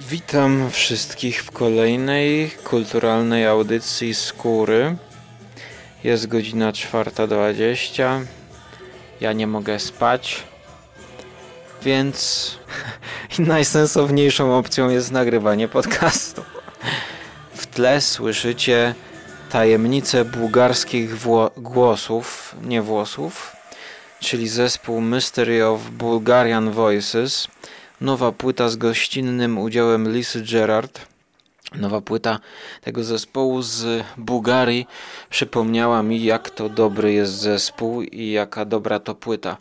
Witam wszystkich w kolejnej kulturalnej audycji Skóry. Jest godzina 4:20. Ja nie mogę spać, więc najsensowniejszą opcją jest nagrywanie podcastu. W tle słyszycie tajemnice bułgarskich głosów, czyli zespół Mystery of Bulgarian Voices. Nowa płyta z gościnnym udziałem Lisy Gerrard. Nowa płyta tego zespołu z Bułgarii przypomniała mi, jak to dobry jest zespół i jaka dobra to płyta.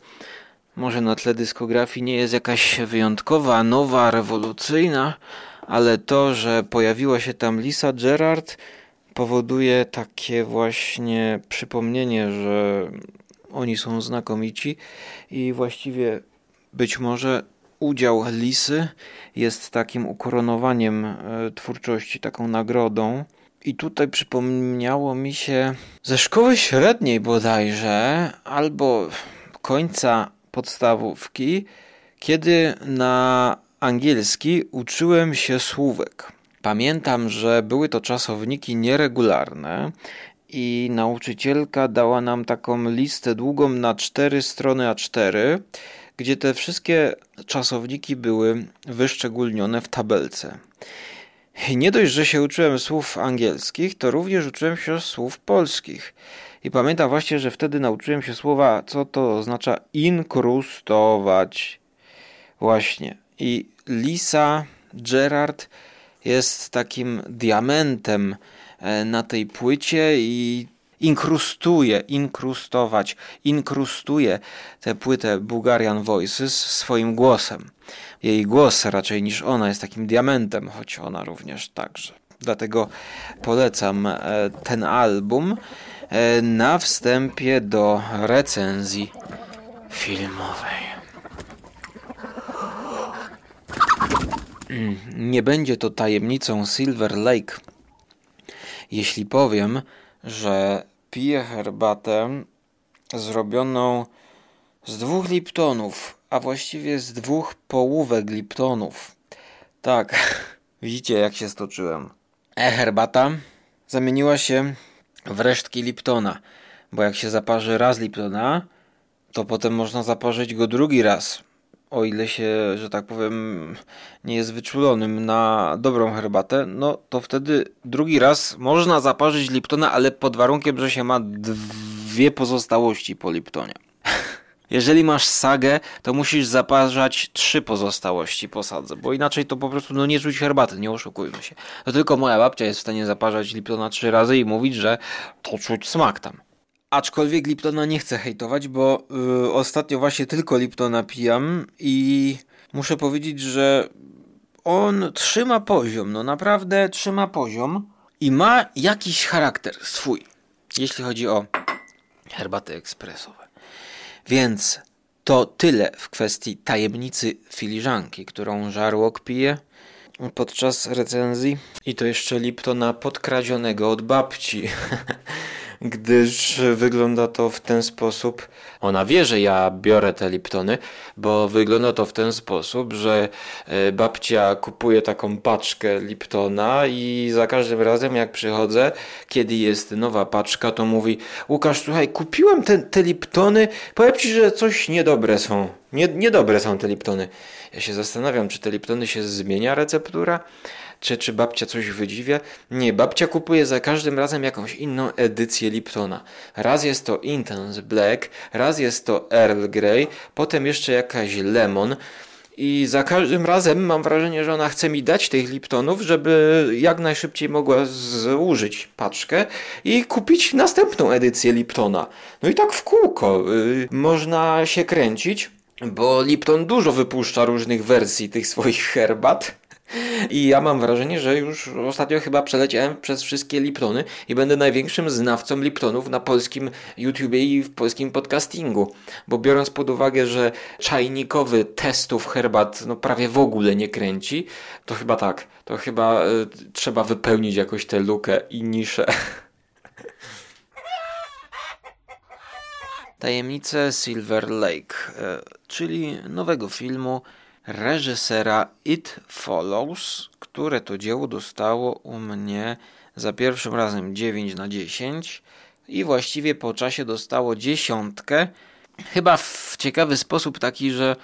Może na tle dyskografii nie jest jakaś wyjątkowa, nowa, rewolucyjna, ale to, że pojawiła się tam Lisa Gerrard, powoduje takie właśnie przypomnienie, że oni są znakomici i właściwie być może udział Lisy jest takim ukoronowaniem twórczości, taką nagrodą. I tutaj przypomniało mi się ze szkoły średniej bodajże, albo końca podstawówki, kiedy na angielski uczyłem się słówek. Pamiętam, że były to czasowniki nieregularne i nauczycielka dała nam taką listę długą na 4 strony A4, gdzie te wszystkie czasowniki były wyszczególnione w tabelce. I nie dość, że się uczyłem słów angielskich, to również uczyłem się słów polskich. I pamiętam właśnie, że wtedy nauczyłem się słowa, co to oznacza inkrustować. Właśnie. I Lisa Gerrard jest takim diamentem na tej płycie i inkrustuje tę płytę Bulgarian Voices swoim głosem. Jej głos raczej niż ona jest takim diamentem, choć ona również także. Dlatego polecam ten album. Na wstępie do recenzji filmowej. Nie będzie to tajemnicą Silver Lake, jeśli powiem, że piję herbatę zrobioną z 2 Liptonów, a właściwie z 2 połówek Liptonów. Tak, widzicie jak się stoczyłem. Herbata zamieniła się w resztki Liptona, bo jak się zaparzy raz Liptona, to potem można zaparzyć go drugi raz. O ile się, że tak powiem, nie jest wyczulonym na dobrą herbatę, no to wtedy drugi raz można zaparzyć Liptona, ale pod warunkiem, że się ma 2 pozostałości po Liptonie. Jeżeli masz sagę, to musisz zaparzać 3 pozostałości po sadze, bo inaczej to po prostu nie czuć herbaty, nie oszukujmy się. To tylko moja babcia jest w stanie zaparzać Liptona 3 razy i mówić, że to czuć smak tam. Aczkolwiek Liptona nie chcę hejtować, bo ostatnio właśnie tylko Liptona pijam i muszę powiedzieć, że on trzyma poziom, no naprawdę trzyma poziom i ma jakiś charakter swój, jeśli chodzi o herbaty ekspresowe. Więc to tyle w kwestii tajemnicy filiżanki, którą żarłok pije podczas recenzji. I to jeszcze Liptona podkradzionego od babci. Gdyż wygląda to w ten sposób, ona wie, że ja biorę te Liptony, bo wygląda to w ten sposób, że babcia kupuje taką paczkę Liptona i za każdym razem jak przychodzę, kiedy jest nowa paczka, to mówi: Łukasz, słuchaj, kupiłam te Liptony, powiem ci, że coś niedobre są. Niedobre są te Liptony. Ja się zastanawiam, czy te Liptony się zmienia receptura? Czy babcia coś wydziwia? Nie, babcia kupuje za każdym razem jakąś inną edycję Liptona. Raz jest to Intense Black, raz jest to Earl Grey, potem jeszcze jakaś Lemon i za każdym razem mam wrażenie, że ona chce mi dać tych Liptonów, żeby jak najszybciej mogła zużyć paczkę i kupić następną edycję Liptona. No i tak w kółko można się kręcić, bo Lipton dużo wypuszcza różnych wersji tych swoich herbat. I ja mam wrażenie, że już ostatnio chyba przeleciałem przez wszystkie Liptony i będę największym znawcą Liptonów na polskim YouTubie i w polskim podcastingu. Bo biorąc pod uwagę, że czajnikowy testów herbat prawie w ogóle nie kręci, to chyba tak, to chyba trzeba wypełnić jakoś tę lukę i niszę. Tajemnice Silver Lake, czyli nowego filmu reżysera It Follows, które to dzieło dostało u mnie za pierwszym razem 9 na 10 i właściwie po czasie dostało 10. Chyba w ciekawy sposób taki, że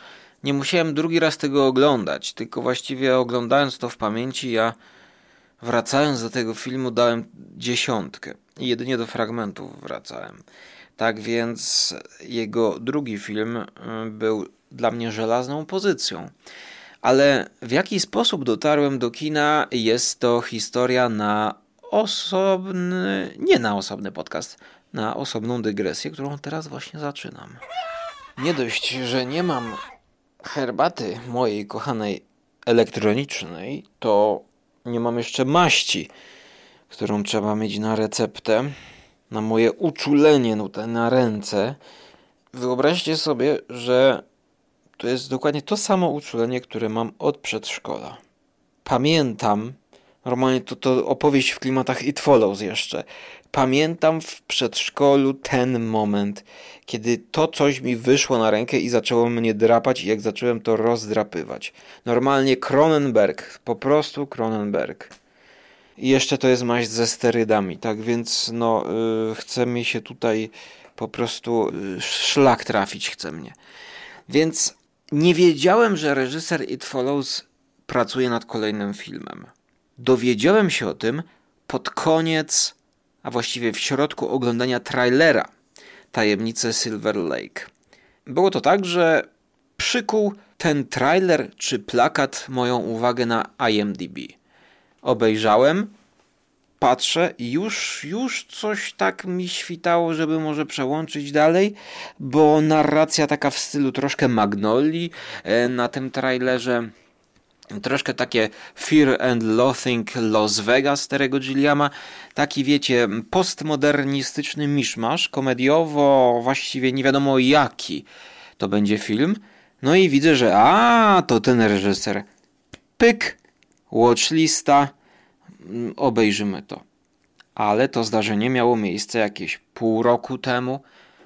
nie musiałem drugi raz tego oglądać, tylko właściwie oglądając to w pamięci, ja wracając do tego filmu dałem 10 i jedynie do fragmentów wracałem. Tak więc jego drugi film był dla mnie żelazną pozycją. Ale w jaki sposób dotarłem do kina, jest to historia na osobny, nie na osobny podcast, na osobną dygresję, którą teraz właśnie zaczynam. Nie dość, że nie mam herbaty mojej kochanej elektronicznej, to nie mam jeszcze maści, którą trzeba mieć na receptę, na moje uczulenie na ręce. Wyobraźcie sobie, że to jest dokładnie to samo uczulenie, które mam od przedszkola. Pamiętam, normalnie to opowieść w klimatach It Follows jeszcze. Pamiętam w przedszkolu ten moment, kiedy to coś mi wyszło na rękę i zaczęło mnie drapać i jak zacząłem to rozdrapywać. Normalnie Cronenberg, po prostu Cronenberg. I jeszcze to jest maść ze sterydami, tak więc no chce mi się tutaj po prostu szlak trafić, chce mnie. Więc nie wiedziałem, że reżyser It Follows pracuje nad kolejnym filmem. Dowiedziałem się o tym pod koniec, a właściwie w środku oglądania trailera Tajemnice Silver Lake. Było to tak, że przykuł ten trailer czy plakat moją uwagę na IMDb. Obejrzałem, patrzę i już coś tak mi świtało, żeby może przełączyć dalej, bo narracja taka w stylu troszkę Magnolii na tym trailerze. Troszkę takie Fear and Loathing Las Vegas Terry'ego Gilliama. Taki, wiecie, postmodernistyczny miszmasz, komediowo właściwie nie wiadomo jaki to będzie film. No i widzę, że to ten reżyser. Pyk, watchlista, obejrzymy to. Ale to zdarzenie miało miejsce jakieś pół roku temu.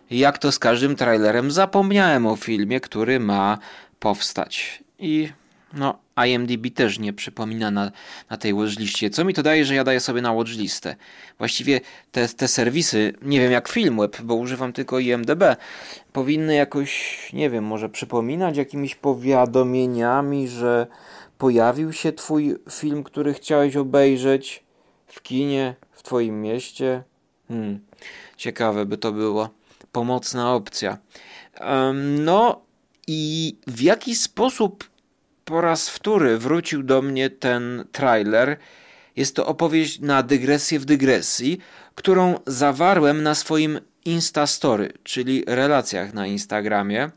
Jak to z każdym trailerem zapomniałem o filmie, który ma powstać. I no, IMDb też nie przypomina na tej watchliście. Co mi to daje, że ja daję sobie na watchlistę? Właściwie te serwisy, nie wiem jak Filmweb, bo używam tylko IMDb, powinny jakoś, nie wiem, może przypominać jakimiś powiadomieniami, że pojawił się twój film, który chciałeś obejrzeć w kinie, w twoim mieście. Ciekawe by to było. Pomocna opcja. No i w jaki sposób po raz wtóry wrócił do mnie ten trailer. Jest to opowieść na dygresję w dygresji, którą zawarłem na swoim Instastory, czyli relacjach na Instagramie.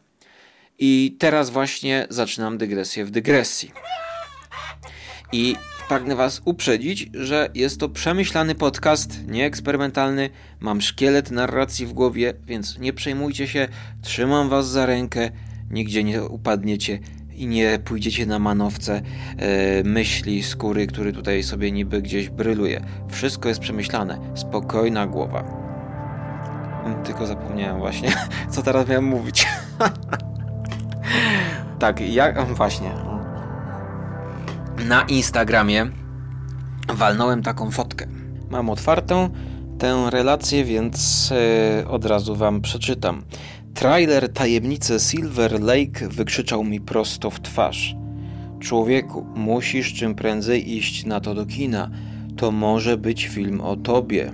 I teraz właśnie zaczynam dygresję w dygresji. I pragnę was uprzedzić, że jest to przemyślany podcast, nieeksperymentalny. Mam szkielet narracji w głowie, więc nie przejmujcie się. Trzymam was za rękę, nigdzie nie upadniecie i nie pójdziecie na manowce myśli, skóry, który tutaj sobie niby gdzieś bryluje. Wszystko jest przemyślane. Spokojna głowa. Tylko zapomniałem właśnie, co teraz miałem mówić. Tak, ja właśnie. Na Instagramie walnąłem taką fotkę. Mam otwartą tę relację, więc od razu wam przeczytam. Trailer Tajemnice Silver Lake wykrzyczał mi prosto w twarz. Człowieku, musisz czym prędzej iść na to do kina. To może być film o tobie.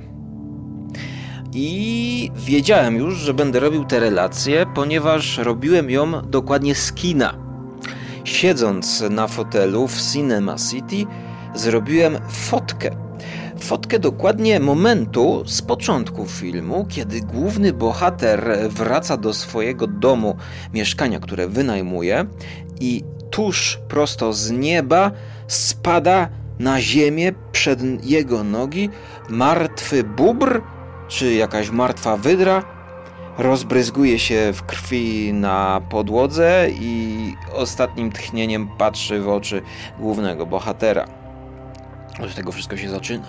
I wiedziałem już, że będę robił tę relację, ponieważ robiłem ją dokładnie z kina. Siedząc na fotelu w Cinema City, zrobiłem fotkę dokładnie momentu z początku filmu, kiedy główny bohater wraca do swojego domu, mieszkania, które wynajmuje i tuż prosto z nieba spada na ziemię przed jego nogi martwy bóbr czy jakaś martwa wydra, rozbryzguje się w krwi na podłodze i ostatnim tchnieniem patrzy w oczy głównego bohatera. od tego wszystko się zaczyna.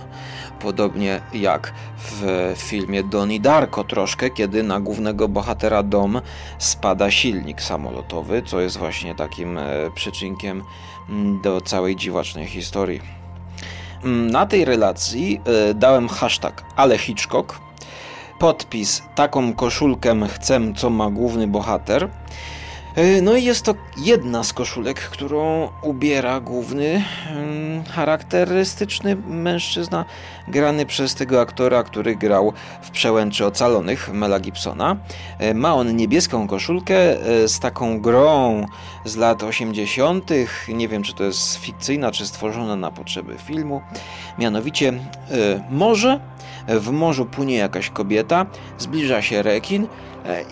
Podobnie jak w filmie Donnie Darko troszkę, kiedy na głównego bohatera Dom spada silnik samolotowy, co jest właśnie takim przyczynkiem do całej dziwacznej historii. Na tej relacji dałem hashtag ale Hitchcock, podpis taką koszulkę chcę co ma główny bohater. No i jest to jedna z koszulek, którą ubiera główny, charakterystyczny mężczyzna grany przez tego aktora, który grał w Przełęczy Ocalonych Mela Gibsona. Ma on niebieską koszulkę z taką grą z lat 80. Nie wiem, czy to jest fikcyjna, czy stworzona na potrzeby filmu. Mianowicie morze, w morzu płynie jakaś kobieta, zbliża się rekin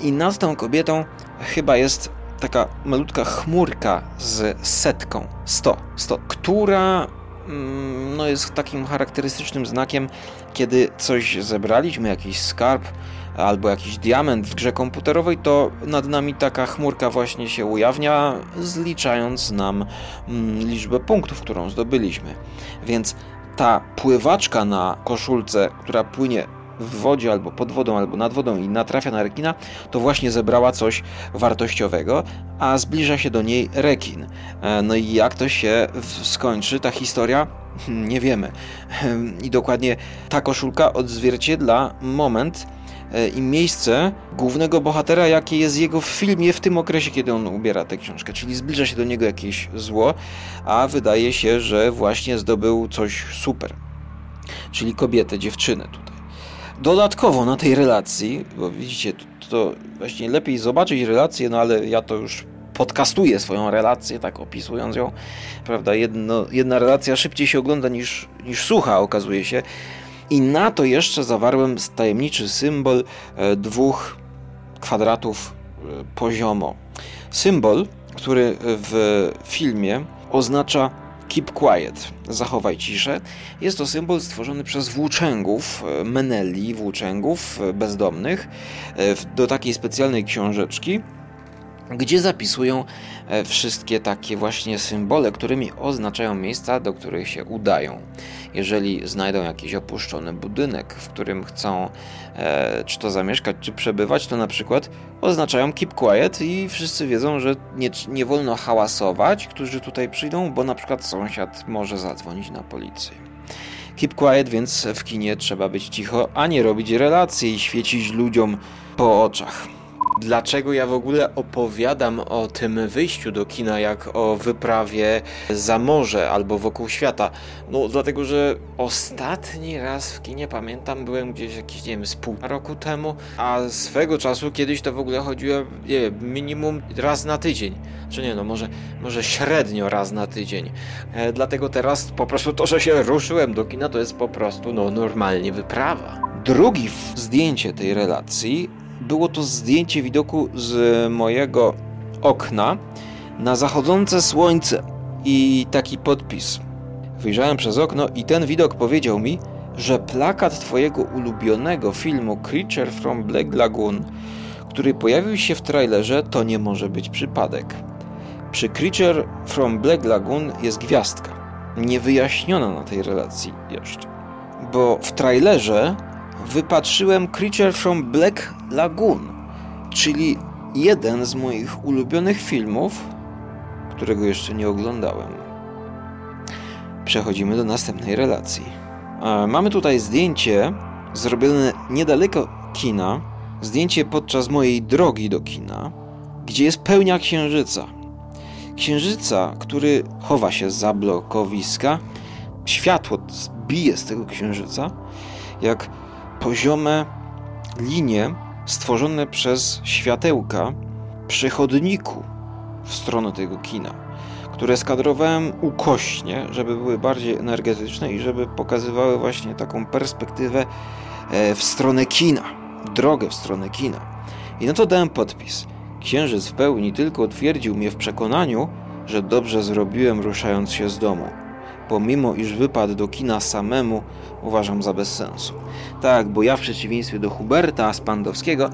i nad tą kobietą chyba jest taka malutka chmurka z setką, 100, która no jest takim charakterystycznym znakiem, kiedy coś zebraliśmy, jakiś skarb albo jakiś diament w grze komputerowej, to nad nami taka chmurka właśnie się ujawnia, zliczając nam liczbę punktów, którą zdobyliśmy. Więc ta pływaczka na koszulce, która płynie w wodzie albo pod wodą, albo nad wodą i natrafia na rekina, to właśnie zebrała coś wartościowego, a zbliża się do niej rekin. No i jak to się skończy, ta historia? Nie wiemy. I dokładnie ta koszulka odzwierciedla moment i miejsce głównego bohatera, jakie jest jego w filmie w tym okresie, kiedy on ubiera tę książkę. Czyli zbliża się do niego jakieś zło, a wydaje się, że właśnie zdobył coś super. Czyli kobietę, dziewczynę tutaj. Dodatkowo na tej relacji, bo widzicie, to właśnie lepiej zobaczyć relację, no ale ja to już podcastuję swoją relację, tak opisując ją, prawda, jedna relacja szybciej się ogląda niż słucha, okazuje się. I na to jeszcze zawarłem tajemniczy symbol dwóch kwadratów poziomo. Symbol, który w filmie oznacza keep quiet, zachowaj ciszę. Jest to symbol stworzony przez włóczęgów, meneli, włóczęgów bezdomnych, do takiej specjalnej książeczki, gdzie zapisują wszystkie takie właśnie symbole, którymi oznaczają miejsca, do których się udają. Jeżeli znajdą jakiś opuszczony budynek, w którym chcą czy to zamieszkać, czy przebywać, to na przykład oznaczają keep quiet i wszyscy wiedzą, że nie wolno hałasować, którzy tutaj przyjdą, bo na przykład sąsiad może zadzwonić na policję. Keep quiet, więc w kinie trzeba być cicho, a nie robić relacji i świecić ludziom po oczach. Dlaczego ja w ogóle opowiadam o tym wyjściu do kina jak o wyprawie za morze albo wokół świata? No dlatego, że ostatni raz w kinie, pamiętam, byłem gdzieś jakieś, nie wiem, z pół roku temu, a swego czasu kiedyś to w ogóle chodziłem, nie wiem, minimum raz na tydzień. Czy nie, no może średnio raz na tydzień. Dlatego teraz po prostu to, że się ruszyłem do kina, to jest po prostu no normalnie wyprawa. Drugie zdjęcie tej relacji było to zdjęcie widoku z mojego okna na zachodzące słońce i taki podpis. Wyjrzałem przez okno i ten widok powiedział mi, że plakat twojego ulubionego filmu Creature from Black Lagoon, który pojawił się w trailerze, to nie może być przypadek. Przy Creature from Black Lagoon jest gwiazdka, niewyjaśniona na tej relacji jeszcze, bo w trailerze wypatrzyłem Creature from Black Lagoon, czyli jeden z moich ulubionych filmów, którego jeszcze nie oglądałem. Przechodzimy do następnej relacji. Mamy tutaj zdjęcie zrobione niedaleko kina, zdjęcie podczas mojej drogi do kina, gdzie jest pełnia księżyca. Księżyca, który chowa się za blokowiska. Światło bije z tego księżyca, jak poziome linie stworzone przez światełka przy chodniku w stronę tego kina, które skadrowałem ukośnie, żeby były bardziej energetyczne i żeby pokazywały właśnie taką perspektywę w stronę kina, drogę w stronę kina. I na to dałem podpis. Księżyc w pełni tylko utwierdził mnie w przekonaniu, że dobrze zrobiłem, ruszając się z domu. Pomimo iż wypadł do kina samemu, uważam za bez sensu. Tak, bo ja w przeciwieństwie do Huberta Spandowskiego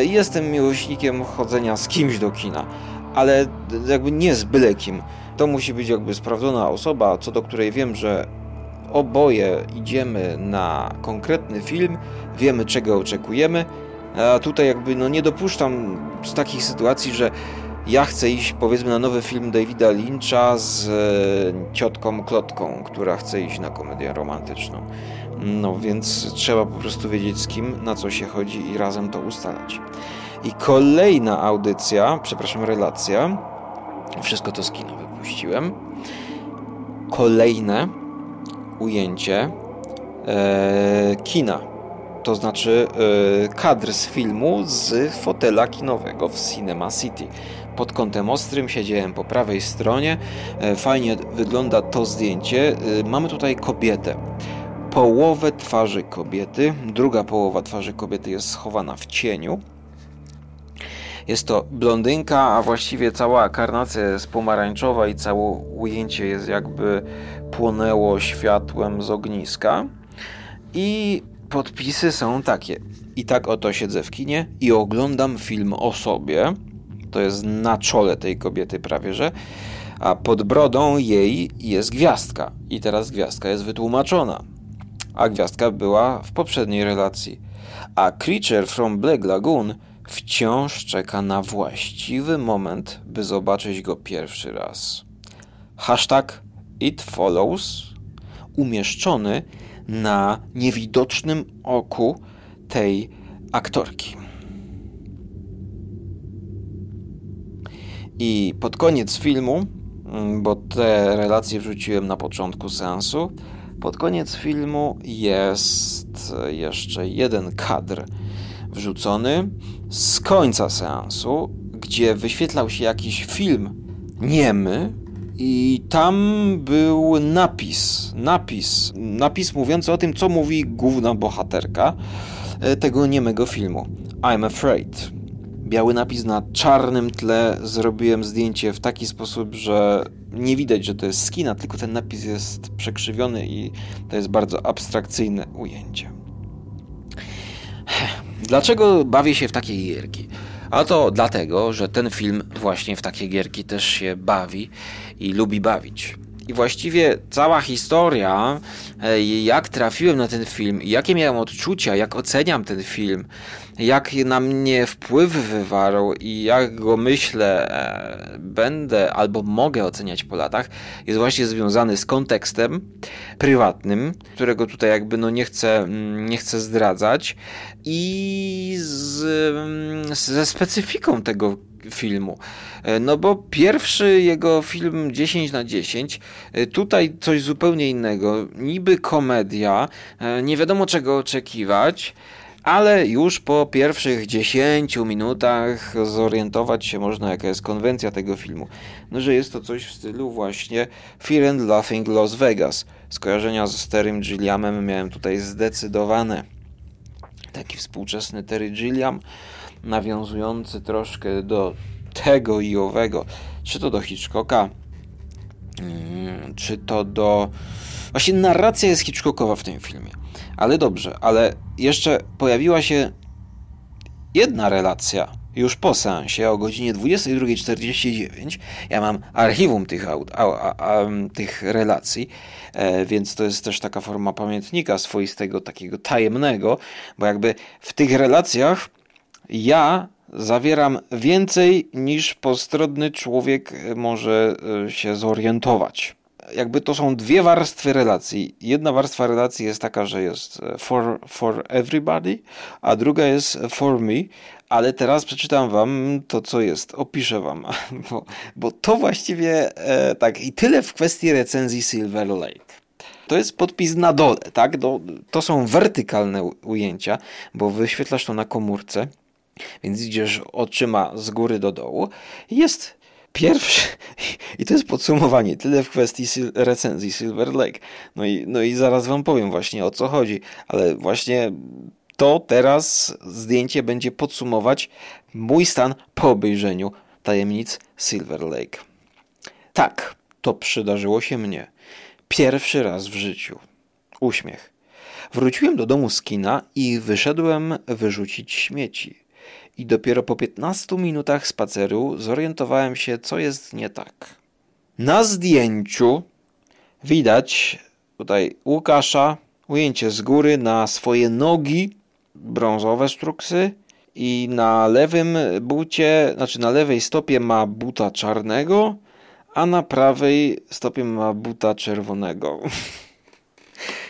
jestem miłośnikiem chodzenia z kimś do kina, ale jakby nie z byle kim. To musi być jakby sprawdzona osoba, co do której wiem, że oboje idziemy na konkretny film, wiemy czego oczekujemy, a tutaj jakby no nie dopuszczam z takich sytuacji, że ja chcę iść powiedzmy na nowy film Davida Lyncha z ciotką Klotką, która chce iść na komedię romantyczną. No więc trzeba po prostu wiedzieć z kim, na co się chodzi i razem to ustalać. I kolejna audycja, przepraszam, relacja, wszystko to z kina wypuściłem. Kolejne ujęcie kina, to znaczy kadr z filmu z fotela kinowego w Cinema City. Pod kątem ostrym siedziałem po prawej stronie, fajnie wygląda to zdjęcie. Mamy tutaj kobietę. Połowę twarzy kobiety, druga połowa twarzy kobiety jest schowana w cieniu. Jest to blondynka, a właściwie cała karnacja jest pomarańczowa i całe ujęcie jest jakby płonęło światłem z ogniska. I podpisy są takie. I tak oto siedzę w kinie i oglądam film o sobie. To jest na czole tej kobiety prawie, że. A pod brodą jej jest gwiazdka. I teraz gwiazdka jest wytłumaczona. A gwiazdka była w poprzedniej relacji. A Creature from Black Lagoon wciąż czeka na właściwy moment, by zobaczyć go pierwszy raz. Hashtag It Follows umieszczony na niewidocznym oku tej aktorki. I pod koniec filmu, bo te relacje wrzuciłem na początku seansu, pod koniec filmu jest jeszcze jeden kadr wrzucony z końca seansu, gdzie wyświetlał się jakiś film niemy i tam był napis mówiący o tym, co mówi główna bohaterka tego niemego filmu. I'm afraid. Biały napis na czarnym tle, zrobiłem zdjęcie w taki sposób, że nie widać, że to jest z kina, tylko ten napis jest przekrzywiony i to jest bardzo abstrakcyjne ujęcie. Dlaczego bawię się w takie gierki? A to dlatego, że ten film właśnie w takie gierki też się bawi i lubi bawić. I właściwie cała historia, jak trafiłem na ten film, jakie miałem odczucia, jak oceniam ten film, jak na mnie wpływ wywarł i jak go myślę będę albo mogę oceniać po latach, jest właśnie związany z kontekstem prywatnym, którego tutaj jakby no nie chcę zdradzać, i ze specyfiką tego filmu. No bo pierwszy jego film 10/10, tutaj coś zupełnie innego, niby komedia, nie wiadomo czego oczekiwać, ale już po pierwszych 10 minutach zorientować się można, jaka jest konwencja tego filmu. No, że jest to coś w stylu właśnie Fear and Loathing Las Vegas. Skojarzenia z Terrym Gilliamem miałem tutaj zdecydowane. Taki współczesny Terry Gilliam, nawiązujący troszkę do tego i owego. Czy to do Hitchcocka, czy to do... Właśnie narracja jest Hitchcockowa w tym filmie. Ale dobrze, ale jeszcze pojawiła się jedna relacja już po seansie o godzinie 22:49. Ja mam archiwum tych relacji, więc to jest też taka forma pamiętnika swoistego, takiego tajemnego, bo jakby w tych relacjach ja zawieram więcej niż postronny człowiek może się zorientować. Jakby to są dwie warstwy relacji. Jedna warstwa relacji jest taka, że jest for everybody, a druga jest for me, ale teraz przeczytam wam to, co jest, opiszę wam, bo to właściwie tak i tyle w kwestii recenzji Silver Lake. To jest podpis na dole, tak? To są wertykalne ujęcia, bo wyświetlasz to na komórce, więc idziesz oczyma z góry do dołu. Jest pierwszy, i to jest podsumowanie, tyle w kwestii recenzji Silver Lake. No i zaraz wam powiem właśnie o co chodzi, ale właśnie to teraz zdjęcie będzie podsumować mój stan po obejrzeniu tajemnic Silver Lake. Tak, to przydarzyło się mnie. Pierwszy raz w życiu. Uśmiech. Wróciłem do domu z kina i wyszedłem wyrzucić śmieci. I dopiero po 15 minutach spaceru zorientowałem się, co jest nie tak. Na zdjęciu widać tutaj Łukasza, ujęcie z góry na swoje nogi, brązowe struksy, i na lewym bucie, znaczy na lewej stopie ma buta czarnego, a na prawej stopie ma buta czerwonego.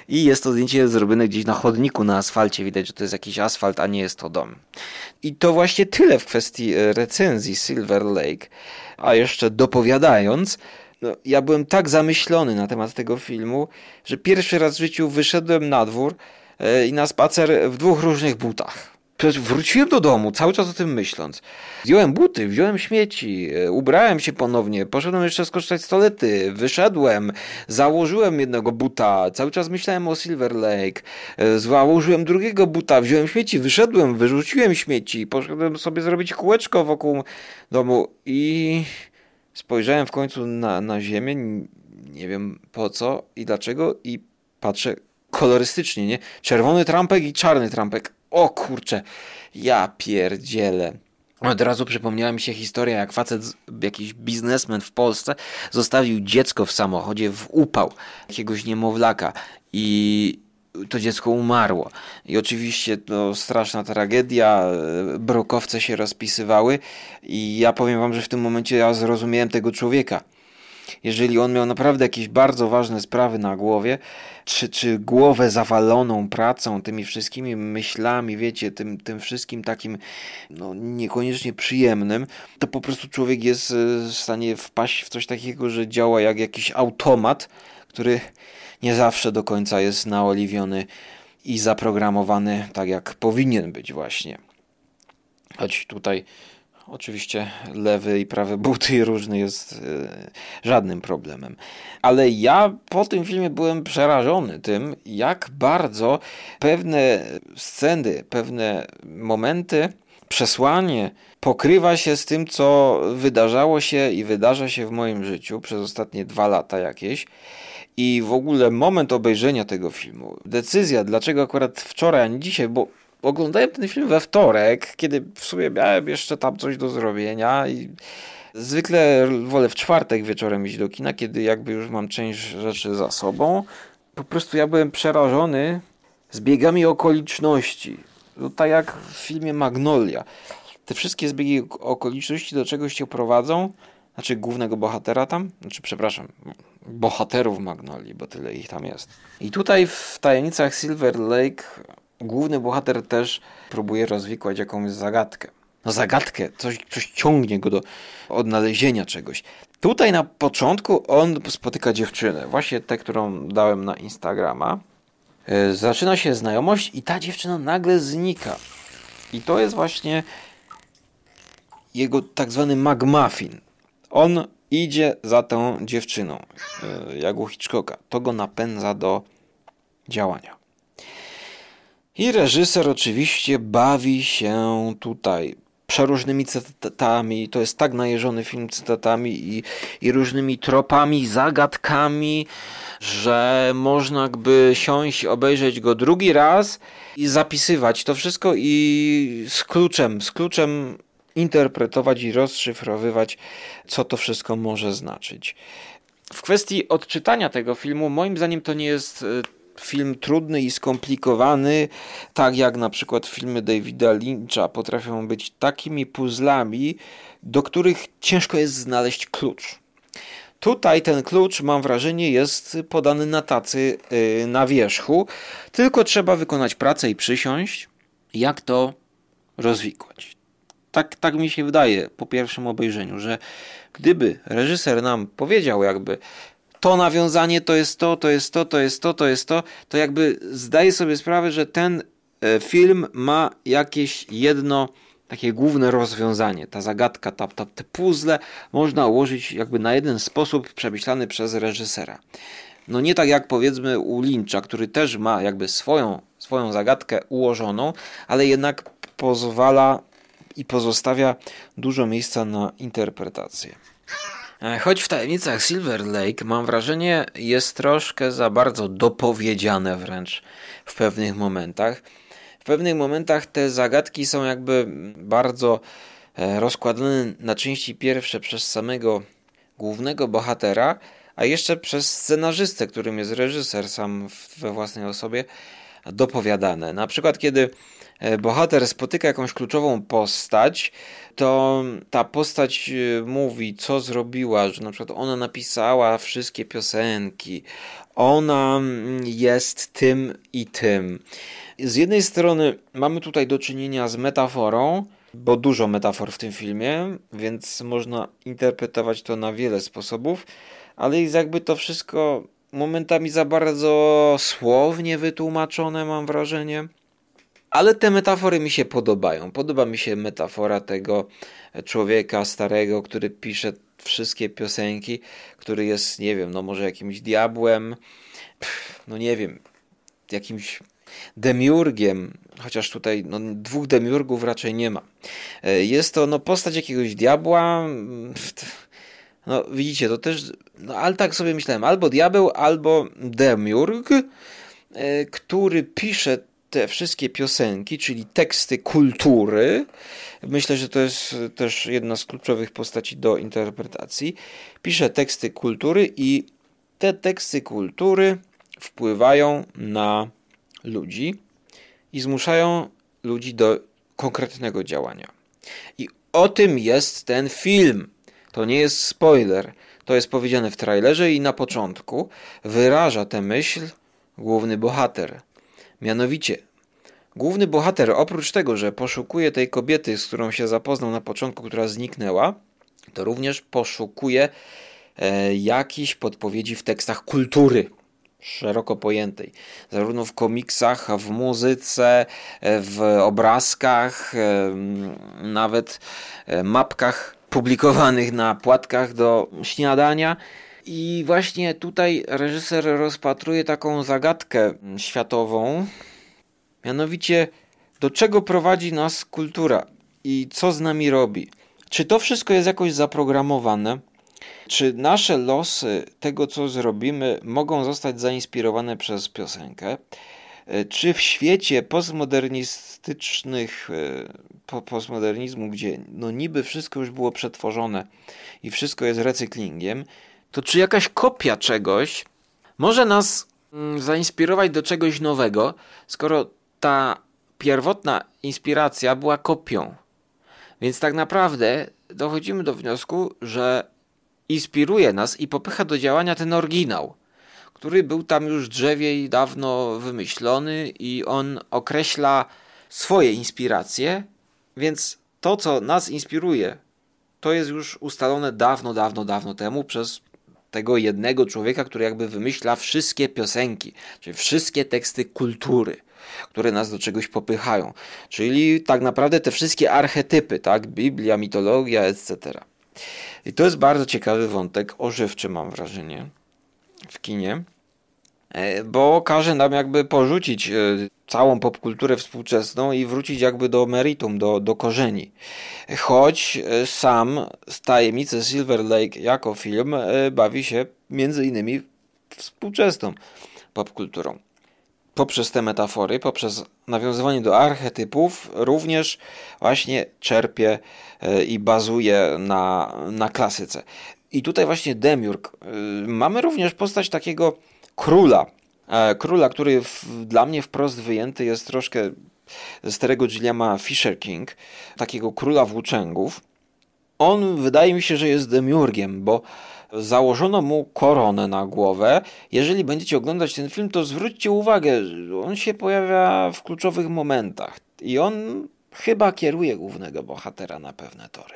I jest to zdjęcie zrobione gdzieś na chodniku, na asfalcie. Widać, że to jest jakiś asfalt, a nie jest to dom. I to właśnie tyle w kwestii recenzji Silver Lake. A jeszcze dopowiadając, no, ja byłem tak zamyślony na temat tego filmu, że pierwszy raz w życiu wyszedłem na dwór i na spacer w dwóch różnych butach. Przecież wróciłem do domu, cały czas o tym myśląc. Zdjąłem buty, wziąłem śmieci, ubrałem się ponownie, poszedłem jeszcze skorzystać z toalety, wyszedłem, założyłem jednego buta, cały czas myślałem o Silver Lake, założyłem drugiego buta, wziąłem śmieci, wyszedłem, wyrzuciłem śmieci, poszedłem sobie zrobić kółeczko wokół domu i spojrzałem w końcu na ziemię, nie wiem po co i dlaczego, i patrzę kolorystycznie, nie? Czerwony trampek i czarny trampek. O kurczę, ja pierdzielę. Od razu przypomniała mi się historia, jak facet, jakiś biznesmen w Polsce zostawił dziecko w samochodzie w upał jakiegoś niemowlaka i to dziecko umarło. I oczywiście to straszna tragedia, brokowce się rozpisywały i ja powiem wam, że w tym momencie ja zrozumiałem tego człowieka. Jeżeli on miał naprawdę jakieś bardzo ważne sprawy na głowie, czy głowę zawaloną pracą, tymi wszystkimi myślami, wiecie, tym wszystkim takim no, niekoniecznie przyjemnym, to po prostu człowiek jest w stanie wpaść w coś takiego, że działa jak jakiś automat, który nie zawsze do końca jest naoliwiony i zaprogramowany tak, jak powinien być właśnie. Choć tutaj oczywiście lewy i prawy buty różny jest żadnym problemem. Ale ja po tym filmie byłem przerażony tym, jak bardzo pewne sceny, pewne momenty, przesłanie pokrywa się z tym, co wydarzało się i wydarza się w moim życiu przez ostatnie 2 lata jakieś. I w ogóle moment obejrzenia tego filmu, decyzja, dlaczego akurat wczoraj, a nie dzisiaj, bo oglądałem ten film we wtorek, kiedy w sumie miałem jeszcze tam coś do zrobienia i zwykle wolę w czwartek wieczorem iść do kina, kiedy jakby już mam część rzeczy za sobą. Po prostu ja byłem przerażony zbiegami okoliczności. No, tak jak w filmie Magnolia. Te wszystkie zbiegi okoliczności do czegoś cię prowadzą, znaczy głównego bohatera tam, znaczy przepraszam, bohaterów Magnolii, bo tyle ich tam jest. I tutaj w tajemnicach Silver Lake główny bohater też próbuje rozwikłać jakąś zagadkę. No zagadkę, coś ciągnie go do odnalezienia czegoś. Tutaj na początku on spotyka dziewczynę, właśnie tę, którą dałem na Instagrama. Zaczyna się znajomość i ta dziewczyna nagle znika. I to jest właśnie jego tak zwany McMuffin. On idzie za tą dziewczyną, jak u Hitchcocka. To go napędza do działania. I reżyser oczywiście bawi się tutaj przeróżnymi cytatami. To jest tak najeżony film cytatami i różnymi tropami, zagadkami, że można by siąść, obejrzeć go drugi raz i zapisywać to wszystko i z kluczem interpretować i rozszyfrowywać, co to wszystko może znaczyć. W kwestii odczytania tego filmu, moim zdaniem to nie jest film trudny i skomplikowany, tak jak na przykład filmy Davida Lyncha potrafią być takimi puzzlami, do których ciężko jest znaleźć klucz. Tutaj ten klucz, mam wrażenie, jest podany na tacy na wierzchu, tylko trzeba wykonać pracę i przysiąść, jak to rozwikłać. Tak mi się wydaje po pierwszym obejrzeniu, że gdyby reżyser nam powiedział jakby to nawiązanie, to jest to, to jest to, to jest to, to jest to jakby zdaję sobie sprawę, że ten film ma jakieś jedno takie główne rozwiązanie. Ta zagadka, te puzzle można ułożyć jakby na jeden sposób przemyślany przez reżysera. No nie tak jak powiedzmy u Lyncha, który też ma jakby swoją zagadkę ułożoną, ale jednak pozwala i pozostawia dużo miejsca na interpretację. Choć w tajemnicach Silver Lake, mam wrażenie, jest troszkę za bardzo dopowiedziane wręcz w pewnych momentach. W pewnych momentach te zagadki są jakby bardzo rozkładane na części pierwsze przez samego głównego bohatera, a jeszcze przez scenarzystę, którym jest reżyser sam we własnej osobie, dopowiadane. Na przykład, kiedy bohater spotyka jakąś kluczową postać, to ta postać mówi, co zrobiła, że na przykład ona napisała wszystkie piosenki, ona jest tym i tym. Z jednej strony mamy tutaj do czynienia z metaforą, bo dużo metafor w tym filmie, więc można interpretować to na wiele sposobów, ale jest jakby to wszystko momentami za bardzo słownie wytłumaczone, mam wrażenie. Ale te metafory mi się podobają. Podoba mi się metafora tego człowieka starego, który pisze wszystkie piosenki, który jest, nie wiem, no może jakimś diabłem, no nie wiem, jakimś demiurgiem, chociaż tutaj no, dwóch demiurgów raczej nie ma. Jest to no, postać jakiegoś diabła, no widzicie, to też, no ale tak sobie myślałem, albo diabeł, albo demiurg, który pisze te wszystkie piosenki, czyli teksty kultury. Myślę, że to jest też jedna z kluczowych postaci do interpretacji. Pisze teksty kultury i te teksty kultury wpływają na ludzi i zmuszają ludzi do konkretnego działania. I o tym jest ten film. To nie jest spoiler. To jest powiedziane w trailerze i na początku wyraża tę myśl główny bohater. Mianowicie, główny bohater oprócz tego, że poszukuje tej kobiety, z którą się zapoznał na początku, która zniknęła, to również poszukuje jakichś podpowiedzi w tekstach kultury szeroko pojętej. Zarówno w komiksach, w muzyce, w obrazkach, nawet mapkach publikowanych na płatkach do śniadania. I właśnie tutaj reżyser rozpatruje taką zagadkę światową, mianowicie do czego prowadzi nas kultura i co z nami robi. Czy to wszystko jest jakoś zaprogramowane? Czy nasze losy tego, co zrobimy, mogą zostać zainspirowane przez piosenkę? Czy w świecie postmodernizmu, gdzie no niby wszystko już było przetworzone i wszystko jest recyklingiem, to czy jakaś kopia czegoś może nas zainspirować do czegoś nowego, skoro ta pierwotna inspiracja była kopią? Więc tak naprawdę dochodzimy do wniosku, że inspiruje nas i popycha do działania ten oryginał, który był tam już drzewiej dawno wymyślony i on określa swoje inspiracje, więc to, co nas inspiruje, to jest już ustalone dawno temu przez tego jednego człowieka, który jakby wymyśla wszystkie piosenki, czyli wszystkie teksty kultury, które nas do czegoś popychają. Czyli tak naprawdę te wszystkie archetypy, tak? Biblia, mitologia, etc. I to jest bardzo ciekawy wątek, ożywczy mam wrażenie, w kinie, bo każe nam jakby porzucić całą popkulturę współczesną i wrócić jakby do meritum, do korzeni. Choć sam z tajemnicy Silver Lake jako film bawi się między innymi współczesną popkulturą. Poprzez te metafory, poprzez nawiązywanie do archetypów również właśnie czerpie i bazuje na klasyce. I tutaj właśnie demiurg. Mamy również postać takiego króla, który dla mnie wprost wyjęty jest troszkę ze starego Gilliama Fisher King, takiego króla włóczęgów. On wydaje mi się, że jest demiurgiem, bo założono mu koronę na głowę. Jeżeli będziecie oglądać ten film, to zwróćcie uwagę, on się pojawia w kluczowych momentach i on chyba kieruje głównego bohatera na pewne tory.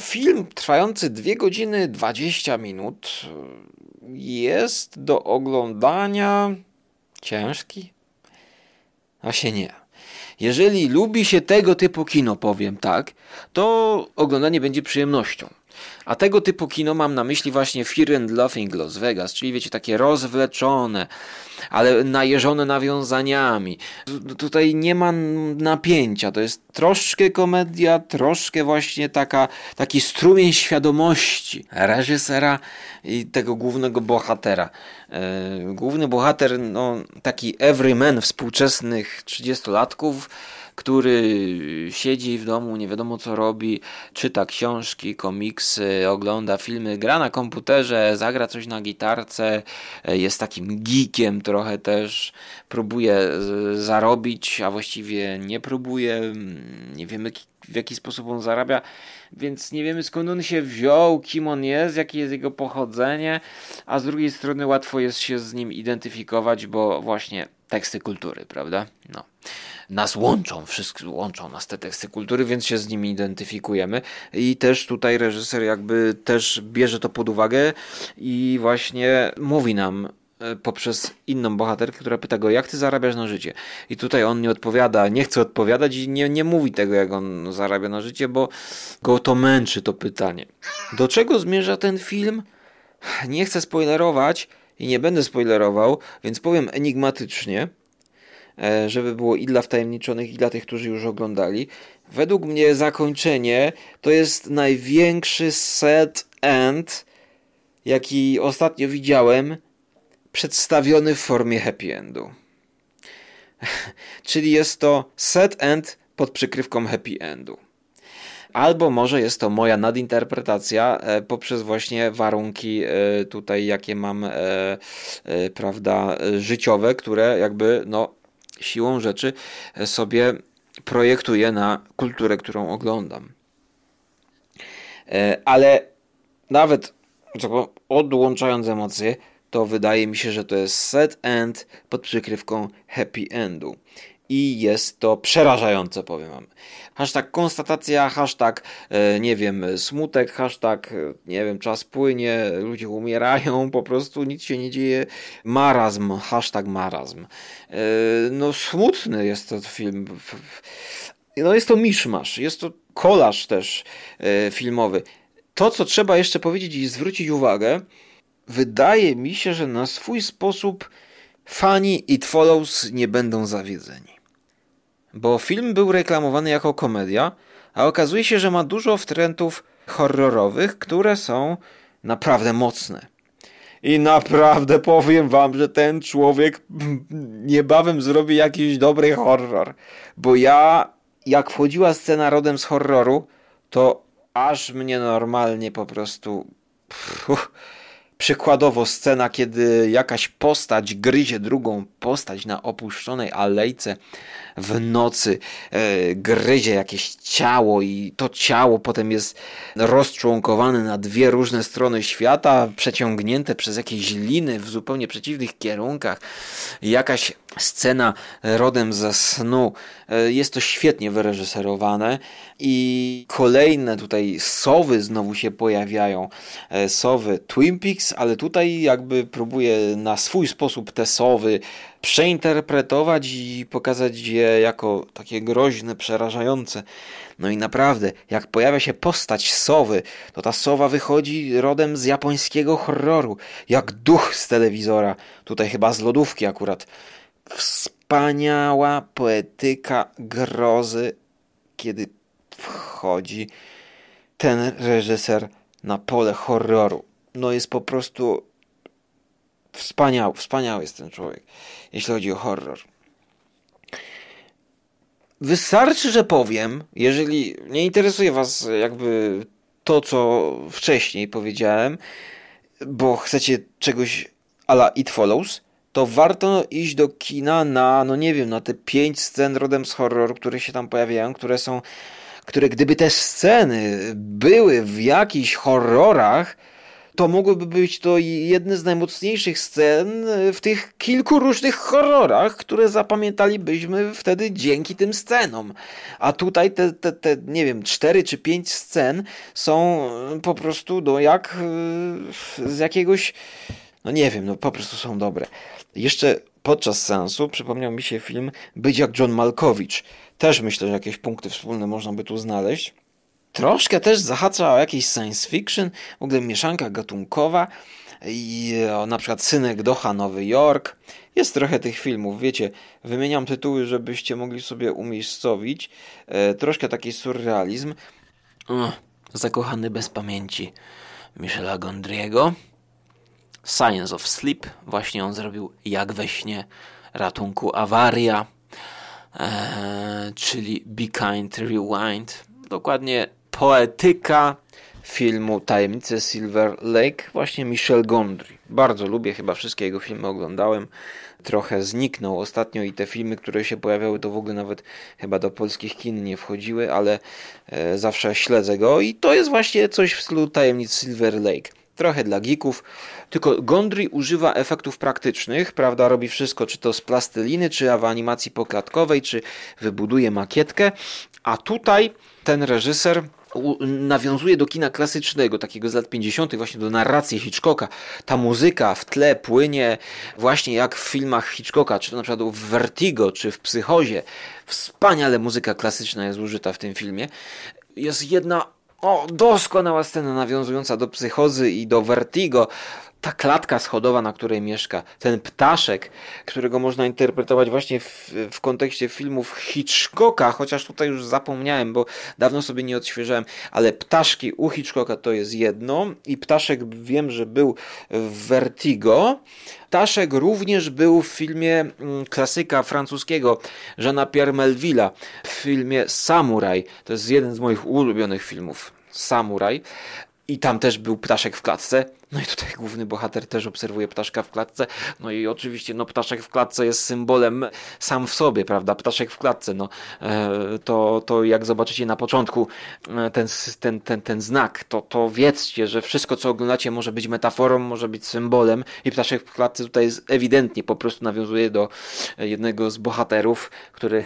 Film trwający 2 godziny 20 minut jest do oglądania ciężki? Właśnie nie. Jeżeli lubi się tego typu kino, powiem tak, to oglądanie będzie przyjemnością. A tego typu kino mam na myśli właśnie Fear and Loathing Las Vegas, czyli wiecie, takie rozwleczone, ale najeżone nawiązaniami. Tutaj nie ma napięcia, to jest troszkę komedia, troszkę właśnie taki strumień świadomości reżysera i tego głównego bohatera. Główny bohater, no taki everyman współczesnych 30-latków, który siedzi w domu, nie wiadomo co robi, czyta książki, komiksy, ogląda filmy, gra na komputerze, zagra coś na gitarce, jest takim geekiem trochę też, próbuje zarobić, a właściwie nie próbuje, nie wiemy w jaki sposób on zarabia, więc nie wiemy skąd on się wziął, kim on jest, jakie jest jego pochodzenie, a z drugiej strony łatwo jest się z nim identyfikować, bo właśnie teksty kultury, prawda? No. Nas łączą, wszystko łączą nas te teksty kultury, więc się z nimi identyfikujemy i też tutaj reżyser jakby też bierze to pod uwagę i właśnie mówi nam poprzez inną bohaterkę, która pyta go, jak ty zarabiasz na życie? I tutaj on nie odpowiada, nie chce odpowiadać i nie mówi tego, jak on zarabia na życie, bo go to męczy to pytanie. Do czego zmierza ten film? Nie chcę spoilerować i nie będę spoilerował, więc powiem enigmatycznie, żeby było i dla wtajemniczonych, i dla tych, którzy już oglądali. Według mnie zakończenie to jest największy sad end, jaki ostatnio widziałem, przedstawiony w formie happy endu. Czyli jest to sad end pod przykrywką happy endu. Albo może jest to moja nadinterpretacja poprzez właśnie warunki tutaj, jakie mam, prawda, życiowe, które jakby no siłą rzeczy sobie projektuję na kulturę, którą oglądam. Ale nawet odłączając emocje, to wydaje mi się, że to jest sad end pod przykrywką happy endu. I jest to przerażające, powiem wam. Hashtag konstatacja, hashtag, nie wiem, smutek, hashtag, nie wiem, czas płynie, ludzie umierają, po prostu nic się nie dzieje. Marazm, hashtag marazm. No smutny jest to film. No jest to miszmasz, jest to kolaż też filmowy. To, co trzeba jeszcze powiedzieć i zwrócić uwagę, wydaje mi się, że na swój sposób fani It Follows nie będą zawiedzeni. Bo film był reklamowany jako komedia, a okazuje się, że ma dużo wtrętów horrorowych, które są naprawdę mocne. I naprawdę powiem wam, że ten człowiek niebawem zrobi jakiś dobry horror. Bo jak wchodziła scena rodem z horroru, to aż mnie normalnie po prostu... Przykładowo scena, kiedy jakaś postać gryzie drugą postać na opuszczonej alejce w nocy, gryzie jakieś ciało i to ciało potem jest rozczłonkowane na dwie różne strony świata, przeciągnięte przez jakieś liny w zupełnie przeciwnych kierunkach. Jakaś scena rodem ze snu. Jest to świetnie wyreżyserowane i kolejne tutaj sowy znowu się pojawiają. Sowy Twin Peaks, ale tutaj jakby próbuje na swój sposób te sowy przeinterpretować i pokazać je jako takie groźne, przerażające. No i naprawdę, jak pojawia się postać sowy, to ta sowa wychodzi rodem z japońskiego horroru, jak duch z telewizora, tutaj chyba z lodówki akurat. Wspaniała poetyka grozy, kiedy wchodzi ten reżyser na pole horroru. No jest po prostu wspaniały jest ten człowiek, jeśli chodzi o horror. Wystarczy, że powiem, jeżeli nie interesuje was jakby to, co wcześniej powiedziałem, bo chcecie czegoś a la It Follows, to warto iść do kina na, no nie wiem, na te 5 scen rodem z horroru, które się tam pojawiają, które gdyby te sceny były w jakichś horrorach, to mogłyby być to jedne z najmocniejszych scen w tych kilku różnych horrorach, które zapamiętalibyśmy wtedy dzięki tym scenom. A tutaj te nie wiem, 4 czy 5 scen są po prostu jak z jakiegoś... No nie wiem, po prostu są dobre. Jeszcze podczas seansu przypomniał mi się film Być jak John Malkowicz. Też myślę, że jakieś punkty wspólne można by tu znaleźć. Troszkę też zahacza o jakiś science fiction, w ogóle mieszanka gatunkowa i na przykład Synek Docha, Nowy Jork. Jest trochę tych filmów, wiecie, wymieniam tytuły, żebyście mogli sobie umiejscowić. Troszkę taki surrealizm. Zakochany bez pamięci Michela Gondry'ego. Science of Sleep, właśnie on zrobił Jak we śnie, Ratunku awaria, czyli Be Kind, Rewind. Dokładnie poetyka filmu Tajemnice Silver Lake, właśnie Michel Gondry. Bardzo lubię, chyba wszystkie jego filmy oglądałem. Trochę zniknął ostatnio i te filmy, które się pojawiały, to w ogóle nawet chyba do polskich kin nie wchodziły, ale zawsze śledzę go i to jest właśnie coś w stylu Tajemnic Silver Lake. Trochę dla geeków, tylko Gondry używa efektów praktycznych, prawda, robi wszystko, czy to z plasteliny, czy w animacji poklatkowej, czy wybuduje makietkę, a tutaj ten reżyser nawiązuje do kina klasycznego, takiego z lat 50., właśnie do narracji Hitchcocka. Ta muzyka w tle płynie właśnie jak w filmach Hitchcocka, czy to na przykład w Vertigo, czy w Psychozie. Wspaniale muzyka klasyczna jest użyta w tym filmie. Jest jedna doskonała scena nawiązująca do Psychozy i do Vertigo. Ta klatka schodowa, na której mieszka, ten ptaszek, którego można interpretować właśnie w kontekście filmów Hitchcocka, chociaż tutaj już zapomniałem, bo dawno sobie nie odświeżałem, ale ptaszki u Hitchcocka to jest jedno i ptaszek wiem, że był w Vertigo. Ptaszek również był w filmie klasyka francuskiego Jeana Pierre Melville'a, w filmie Samurai. To jest jeden z moich ulubionych filmów, Samurai. I tam też był ptaszek w klatce. No i tutaj główny bohater też obserwuje ptaszka w klatce. No i oczywiście ptaszek w klatce jest symbolem sam w sobie, prawda? Ptaszek w klatce. To jak zobaczycie na początku ten znak, to wiedzcie, że wszystko co oglądacie może być metaforą, może być symbolem i ptaszek w klatce tutaj jest ewidentnie, po prostu nawiązuje do jednego z bohaterów, który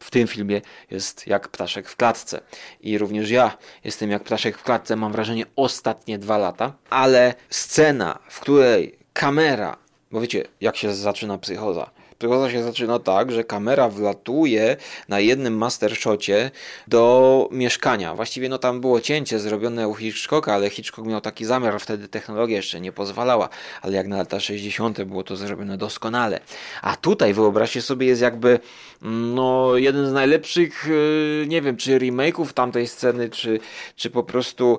w tym filmie jest jak ptaszek w klatce. I również ja jestem jak ptaszek w klatce, mam wrażenie, ostatnie 2 lata. Ale scena, w której kamera, bo wiecie, jak się zaczyna Psychoza? Psychoza się zaczyna tak, że kamera wlatuje na jednym mastershocie do mieszkania. Właściwie tam było cięcie zrobione u Hitchcocka, ale Hitchcock miał taki zamiar, wtedy technologia jeszcze nie pozwalała, ale jak na lata 60. było to zrobione doskonale. A tutaj wyobraźcie sobie, jest jakby jeden z najlepszych, nie wiem, czy remake'ów tamtej sceny, czy po prostu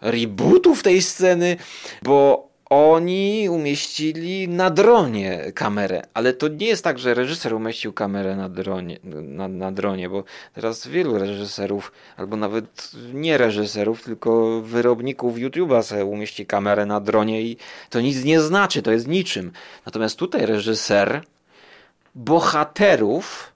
rebootów tej sceny, bo oni umieścili na dronie kamerę, ale to nie jest tak, że reżyser umieścił kamerę na dronie, bo teraz wielu reżyserów, albo nawet nie reżyserów, tylko wyrobników YouTube'a sobie umieści kamerę na dronie i to nic nie znaczy, to jest niczym. Natomiast tutaj reżyser bohaterów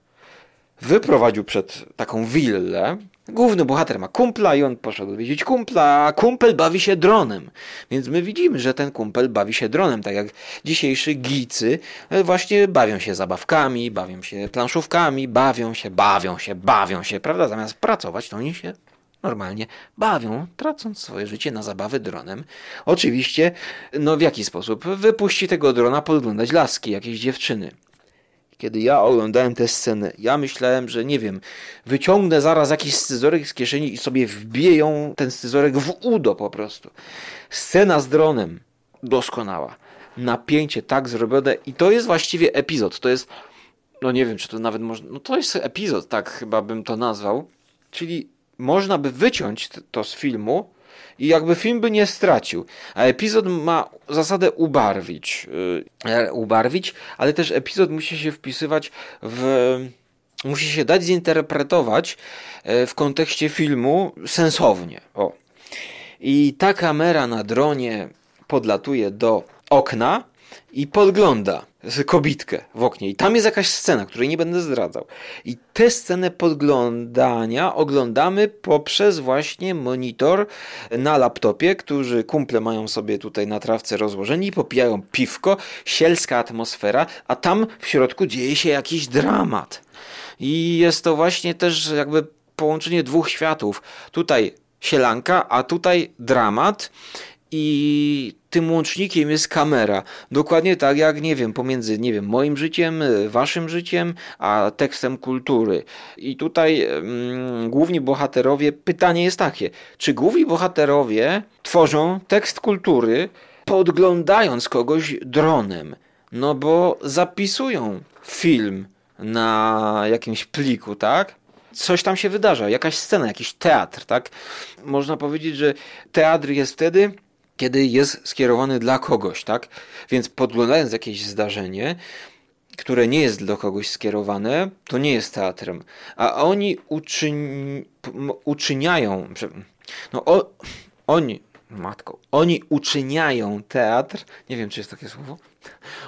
wyprowadził przed taką willę. Główny bohater ma kumpla i on poszedł odwiedzić kumpla, a kumpel bawi się dronem. Więc my widzimy, że ten kumpel bawi się dronem, tak jak dzisiejsi geecy właśnie bawią się zabawkami, bawią się planszówkami, bawią się, prawda? Zamiast pracować, to oni się normalnie bawią, tracąc swoje życie na zabawy dronem. Oczywiście, w jaki sposób? Wypuści tego drona podglądać laski jakiejś dziewczyny. Kiedy ja oglądałem tę scenę, ja myślałem, że wyciągnę zaraz jakiś scyzoryk z kieszeni i sobie wbiję ten scyzoryk w udo po prostu. Scena z dronem doskonała. Napięcie tak zrobione i to jest właściwie epizod. To jest, nie wiem, czy to nawet można... to jest epizod, tak chyba bym to nazwał. Czyli można by wyciąć to z filmu i jakby film by nie stracił. A epizod ma zasadę ubarwić, ale też epizod musi się wpisywać musi się dać zinterpretować w kontekście filmu sensownie. I ta kamera na dronie podlatuje do okna i podgląda kobitkę w oknie. I tam jest jakaś scena, której nie będę zdradzał. I tę scenę podglądania oglądamy poprzez właśnie monitor na laptopie, który kumple mają sobie tutaj na trawce rozłożeni, popijają piwko, sielska atmosfera, a tam w środku dzieje się jakiś dramat. I jest to właśnie też jakby połączenie 2 światów. Tutaj sielanka, a tutaj dramat. I tym łącznikiem jest kamera. Dokładnie tak jak, pomiędzy, moim życiem, waszym życiem, a tekstem kultury. I tutaj główni bohaterowie, pytanie jest takie, czy główni bohaterowie tworzą tekst kultury podglądając kogoś dronem? Bo zapisują film na jakimś pliku, tak? Coś tam się wydarza, jakaś scena, jakiś teatr, tak? Można powiedzieć, że teatr jest wtedy, kiedy jest skierowany dla kogoś, tak? Więc podglądając jakieś zdarzenie, które nie jest do kogoś skierowane, to nie jest teatrem. A oni uczyniają teatr, nie wiem, czy jest takie słowo,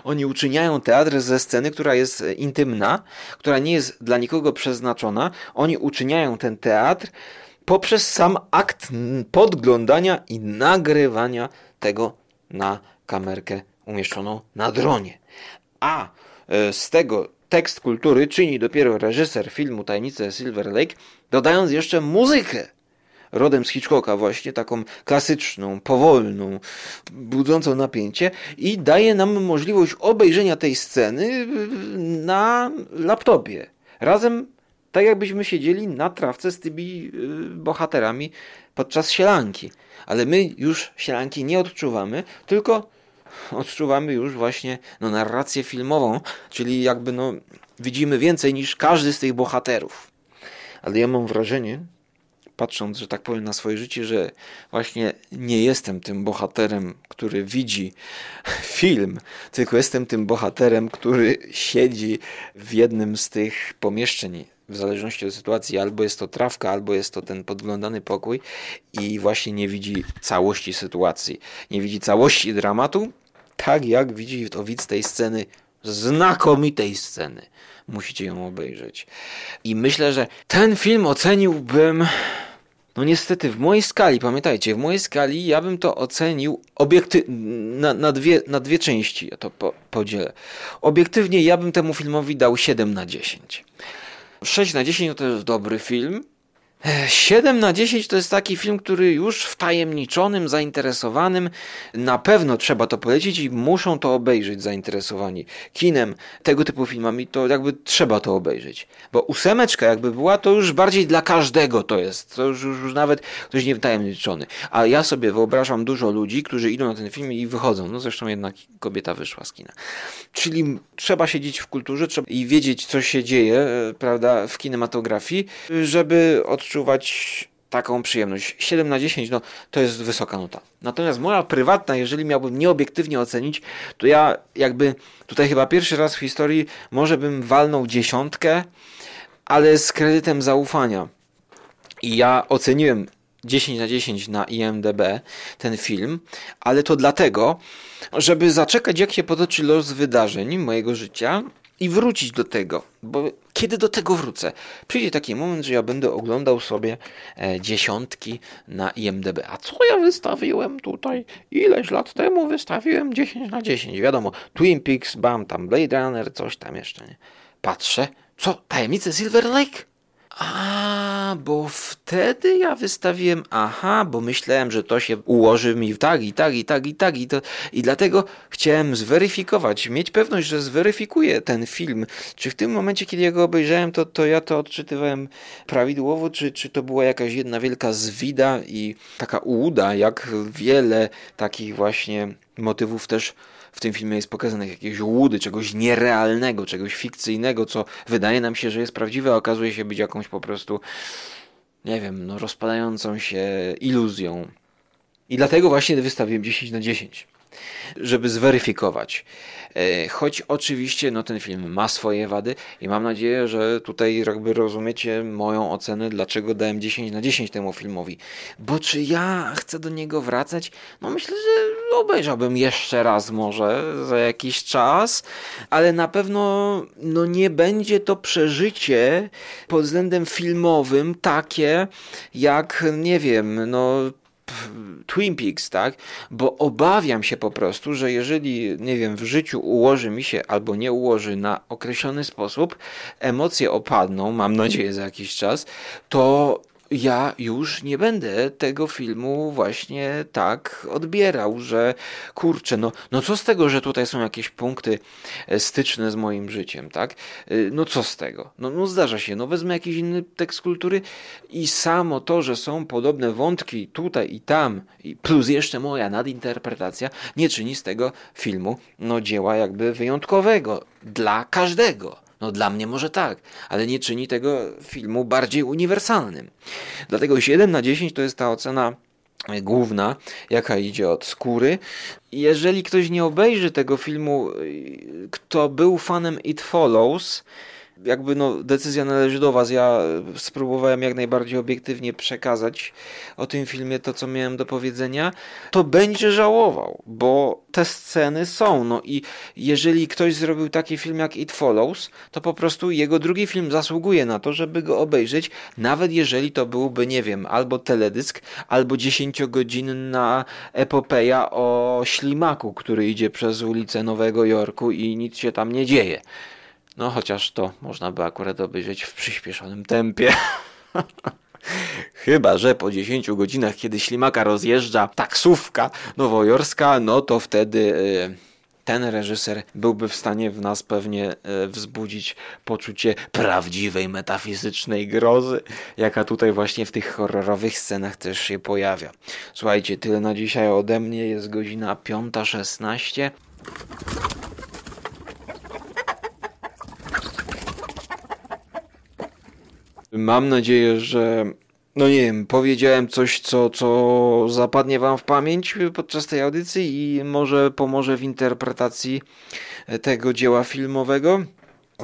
oni uczyniają teatr ze sceny, która jest intymna, która nie jest dla nikogo przeznaczona. Oni uczyniają ten teatr poprzez sam akt podglądania i nagrywania tego na kamerkę umieszczoną na dronie. A z tego tekst kultury czyni dopiero reżyser filmu Tajemnice Silver Lake, dodając jeszcze muzykę rodem z Hitchcocka właśnie, taką klasyczną, powolną, budzącą napięcie, i daje nam możliwość obejrzenia tej sceny na laptopie. Razem, tak jakbyśmy siedzieli na trawce z tymi bohaterami podczas sielanki. Ale my już sielanki nie odczuwamy, tylko odczuwamy już właśnie narrację filmową, czyli jakby widzimy więcej niż każdy z tych bohaterów. Ale ja mam wrażenie, patrząc, że tak powiem, na swoje życie, że właśnie nie jestem tym bohaterem, który widzi film, tylko jestem tym bohaterem, który siedzi w jednym z tych pomieszczeń, w zależności od sytuacji, albo jest to trawka, albo jest to ten podglądany pokój, i właśnie nie widzi całości sytuacji, nie widzi całości dramatu, tak jak widzi to widz tej sceny, znakomitej sceny. Musicie ją obejrzeć. I myślę, że ten film oceniłbym, niestety w mojej skali, pamiętajcie, w mojej skali ja bym to ocenił na dwie części, ja to podzielę. Obiektywnie ja bym temu filmowi dał 7 na 10. 6 na 10 to jest dobry film. 7 na 10 to jest taki film, który już wtajemniczonym, zainteresowanym na pewno trzeba to polecić i muszą to obejrzeć zainteresowani kinem, tego typu filmami, to jakby trzeba to obejrzeć. Bo 8 jakby była, to już bardziej dla każdego to jest. To już nawet ktoś nie wtajemniczony. A ja sobie wyobrażam dużo ludzi, którzy idą na ten film i wychodzą. Zresztą jednak kobieta wyszła z kina. Czyli trzeba siedzieć w kulturze i wiedzieć, co się dzieje, prawda, w kinematografii, żeby odczuwać taką przyjemność. 7 na 10 to jest wysoka nota. Natomiast moja prywatna, jeżeli miałbym nieobiektywnie ocenić, to ja jakby tutaj chyba pierwszy raz w historii może bym walnął 10, ale z kredytem zaufania. I ja oceniłem 10 na 10 na IMDb ten film, ale to dlatego, żeby zaczekać, jak się potoczy los wydarzeń mojego życia i wrócić do tego, bo kiedy do tego wrócę? Przyjdzie taki moment, że ja będę oglądał sobie 10 na IMDb. A co ja wystawiłem tutaj? Ileś lat temu wystawiłem 10 na 10. Wiadomo, Twin Peaks, bam, tam Blade Runner, coś tam jeszcze, nie? Patrzę, co? Tajemnice Silver Lake? A, bo wtedy ja wystawiłem, bo myślałem, że to się ułoży mi tak. I dlatego chciałem zweryfikować, mieć pewność, że zweryfikuję ten film. Czy w tym momencie, kiedy ja go obejrzałem, to ja to odczytywałem prawidłowo, czy to była jakaś jedna wielka zwida i taka ułuda, jak wiele takich właśnie motywów też w tym filmie jest pokazanych, jakiegoś łudy, czegoś nierealnego, czegoś fikcyjnego, co wydaje nam się, że jest prawdziwe, a okazuje się być jakąś po prostu, nie wiem, rozpadającą się iluzją. I dlatego właśnie wystawiłem 10 na 10, żeby zweryfikować. Choć oczywiście ten film ma swoje wady i mam nadzieję, że tutaj jakby rozumiecie moją ocenę, dlaczego dałem 10 na 10 temu filmowi. Bo czy ja chcę do niego wracać? Myślę, że obejrzałbym jeszcze raz może za jakiś czas, ale na pewno nie będzie to przeżycie pod względem filmowym takie jak, nie wiem, Twin Peaks, tak? Bo obawiam się po prostu, że jeżeli, nie wiem, w życiu ułoży mi się albo nie ułoży na określony sposób, emocje opadną, mam nadzieję za jakiś czas, to ja już nie będę tego filmu właśnie tak odbierał, że kurczę, co z tego, że tutaj są jakieś punkty styczne z moim życiem, tak? Co z tego? Zdarza się, wezmę jakiś inny tekst kultury i samo to, że są podobne wątki tutaj i tam, plus jeszcze moja nadinterpretacja, nie czyni z tego filmu dzieła jakby wyjątkowego dla każdego. Dla mnie może tak, ale nie czyni tego filmu bardziej uniwersalnym. Dlatego 7 na 10 to jest ta ocena główna, jaka idzie od skóry. Jeżeli ktoś nie obejrzy tego filmu, kto był fanem It Follows, jakby no, decyzja należy do was. Ja spróbowałem jak najbardziej obiektywnie przekazać o tym filmie to, co miałem do powiedzenia. To będzie żałował, bo te sceny są. No i jeżeli ktoś zrobił taki film jak It Follows, to po prostu jego drugi film zasługuje na to, żeby go obejrzeć, nawet jeżeli to byłby, nie wiem, albo teledysk, albo 10-godzinna epopeja o ślimaku, który idzie przez ulicę Nowego Jorku i nic się tam nie dzieje. No chociaż to można by akurat obejrzeć w przyspieszonym tempie. Chyba że po 10 godzinach, kiedy ślimaka rozjeżdża taksówka nowojorska, no to wtedy ten reżyser byłby w stanie w nas pewnie wzbudzić poczucie prawdziwej, metafizycznej grozy, jaka tutaj właśnie w tych horrorowych scenach też się pojawia. Słuchajcie, tyle na dzisiaj ode mnie. Jest godzina 5:16. Mam nadzieję, że powiedziałem coś, co zapadnie wam w pamięć podczas tej audycji i może pomoże w interpretacji tego dzieła filmowego.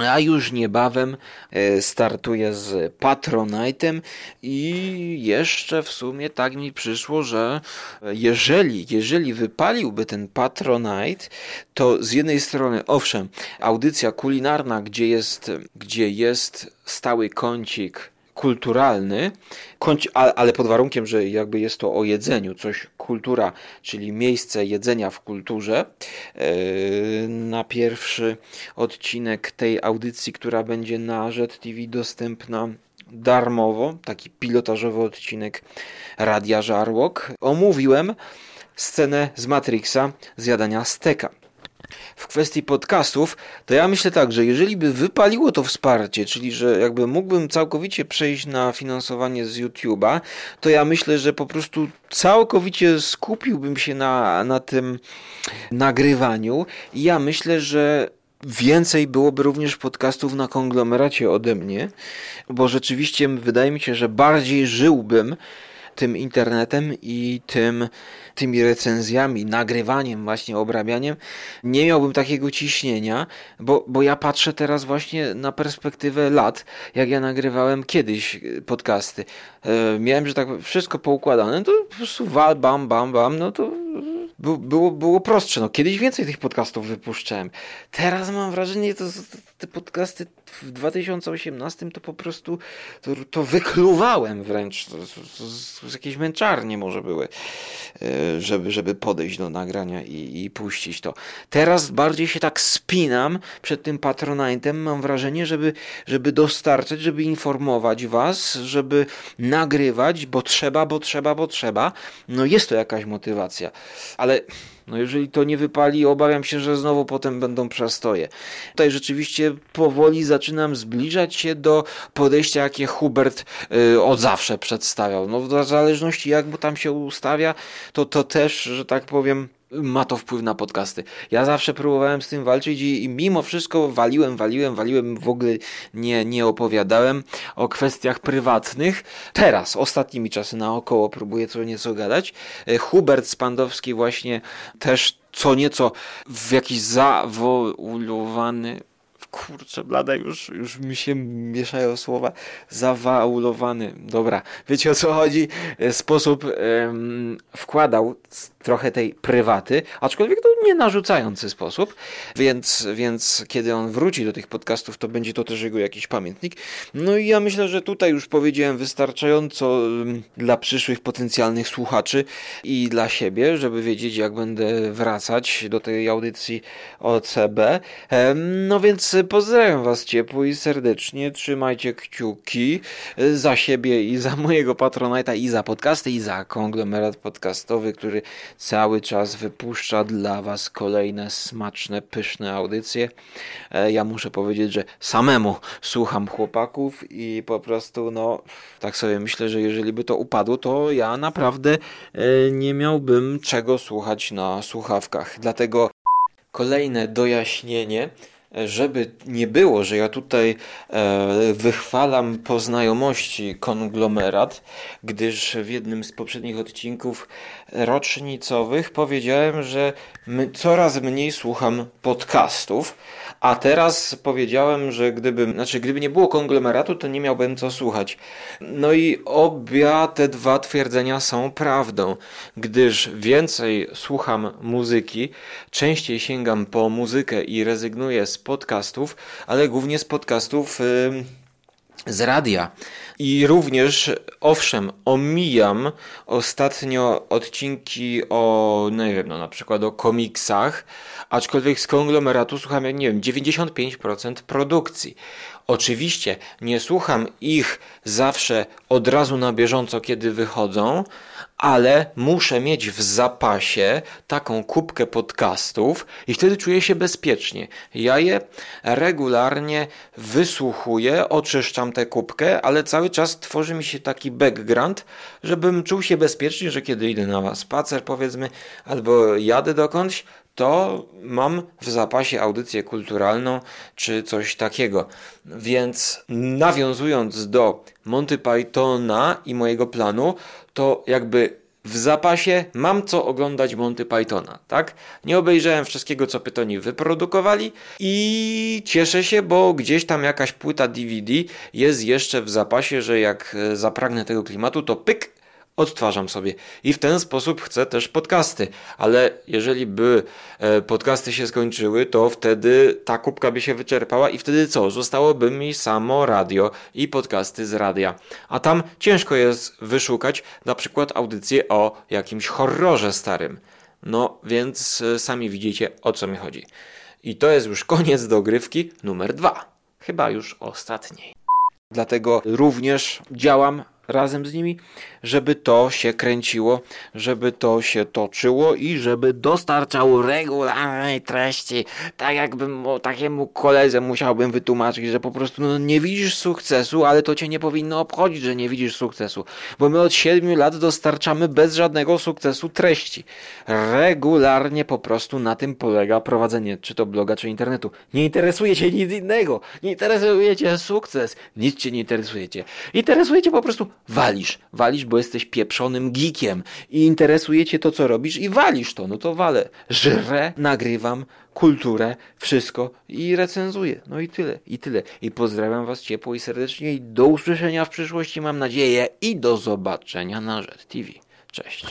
A już niebawem startuję z Patronite'em i jeszcze w sumie tak mi przyszło, że jeżeli wypaliłby ten Patronite, to z jednej strony, owszem, audycja kulinarna, gdzie jest stały kącik kulturalny, ale pod warunkiem, że jakby jest to o jedzeniu, coś kultura, czyli miejsce jedzenia w kulturze. Na pierwszy odcinek tej audycji, która będzie na Jet TV dostępna darmowo, taki pilotażowy odcinek Radia Żarłok, omówiłem scenę z Matrixa zjadania steka. W kwestii podcastów, to ja myślę tak, że jeżeli by wypaliło to wsparcie, czyli że jakby mógłbym całkowicie przejść na finansowanie z YouTube'a, to ja myślę, że po prostu całkowicie skupiłbym się na tym nagrywaniu i ja myślę, że więcej byłoby również podcastów na konglomeracie ode mnie, bo rzeczywiście wydaje mi się, że bardziej żyłbym tym internetem i tymi recenzjami, nagrywaniem, właśnie obrabianiem, nie miałbym takiego ciśnienia, bo ja patrzę teraz właśnie na perspektywę lat, jak ja nagrywałem kiedyś podcasty. Miałem, że tak wszystko poukładane, to po prostu bam, no to było prostsze. No, kiedyś więcej tych podcastów wypuszczałem. Teraz mam wrażenie, że te podcasty w 2018 to po prostu to wykluwałem wręcz. Z jakiejś męczarni może były, żeby podejść do nagrania i puścić to. Teraz bardziej się tak spinam przed tym Patronite'em. Mam wrażenie, żeby dostarczać, żeby informować was, żeby nagrywać, bo trzeba. No jest to jakaś motywacja, ale no jeżeli to nie wypali, obawiam się, że znowu potem będą przestoje. Tutaj rzeczywiście powoli zaczynam zbliżać się do podejścia, jakie Hubert od zawsze przedstawiał. No w zależności jak mu tam się ustawia, to też, że tak powiem, ma to wpływ na podcasty. Ja zawsze próbowałem z tym walczyć i mimo wszystko waliłem, w ogóle nie opowiadałem o kwestiach prywatnych. Teraz, ostatnimi czasy naokoło próbuję co nieco gadać. Hubert Spandowski właśnie też co nieco w jakiś zawoulowany, już mi się mieszają słowa, zawaulowany, dobra, wiecie o co chodzi, sposób wkładał trochę tej prywaty, aczkolwiek to nie narzucający sposób, więc kiedy on wróci do tych podcastów, to będzie to też jego jakiś pamiętnik. No i ja myślę, że tutaj już powiedziałem wystarczająco dla przyszłych potencjalnych słuchaczy i dla siebie, żeby wiedzieć, jak będę wracać do tej audycji OCB. No więc pozdrawiam was ciepło i serdecznie, trzymajcie kciuki za siebie i za mojego Patronite'a i za podcasty i za konglomerat podcastowy, który cały czas wypuszcza dla was kolejne smaczne, pyszne audycje. Ja muszę powiedzieć, że samemu słucham chłopaków i po prostu tak sobie myślę, że jeżeli by to upadło, to ja naprawdę nie miałbym czego słuchać na słuchawkach. Dlatego kolejne dojaśnienie. żeby nie było, że ja tutaj wychwalam po znajomości konglomerat, gdyż w jednym z poprzednich odcinków rocznicowych powiedziałem, że coraz mniej słucham podcastów, a teraz powiedziałem, że gdyby nie było konglomeratu, to nie miałbym co słuchać. No i obie te dwa twierdzenia są prawdą, gdyż więcej słucham muzyki, częściej sięgam po muzykę i rezygnuję z podcastów, ale głównie z podcastów z radia. I również, owszem, omijam ostatnio odcinki o, na przykład o komiksach, aczkolwiek z konglomeratu słucham, 95% produkcji. Oczywiście nie słucham ich zawsze od razu na bieżąco, kiedy wychodzą, ale muszę mieć w zapasie taką kubkę podcastów i wtedy czuję się bezpiecznie. Ja je regularnie wysłuchuję, oczyszczam tę kubkę, ale cały czas tworzy mi się taki background, żebym czuł się bezpiecznie, że kiedy idę na spacer, powiedzmy, albo jadę dokądś, to mam w zapasie audycję kulturalną czy coś takiego. Więc nawiązując do Monty Pythona i mojego planu, to jakby w zapasie mam co oglądać Monty Pythona, tak? Nie obejrzałem wszystkiego, co Pythoni wyprodukowali i cieszę się, bo gdzieś tam jakaś płyta DVD jest jeszcze w zapasie, że jak zapragnę tego klimatu, to pyk, odtwarzam sobie. I w ten sposób chcę też podcasty, ale jeżeli by podcasty się skończyły, to wtedy ta kubka by się wyczerpała i wtedy co? Zostałoby mi samo radio i podcasty z radia. A tam ciężko jest wyszukać na przykład audycję o jakimś horrorze starym. No więc sami widzicie, o co mi chodzi. I to jest już koniec dogrywki numer 2. Chyba już ostatniej. Dlatego również działam razem z nimi, żeby to się kręciło, żeby to się toczyło i żeby dostarczało regularnej treści. Tak jakbym takiemu koledze musiałbym wytłumaczyć, że po prostu nie widzisz sukcesu, ale to cię nie powinno obchodzić, że nie widzisz sukcesu. Bo my od 7 lat dostarczamy bez żadnego sukcesu treści. Regularnie po prostu na tym polega prowadzenie, czy to bloga, czy internetu. Nie interesuje cię nic innego. Nie interesuje cię sukces. Nic cię nie interesujecie. Interesujecie po prostu walisz, bo jesteś pieprzonym geekiem i interesuje cię to, co robisz i walisz to, no to walę. Żrę, nagrywam, kulturę, wszystko i recenzuję. No i tyle. I pozdrawiam was ciepło i serdecznie i do usłyszenia w przyszłości, mam nadzieję, i do zobaczenia na Jet TV. Cześć.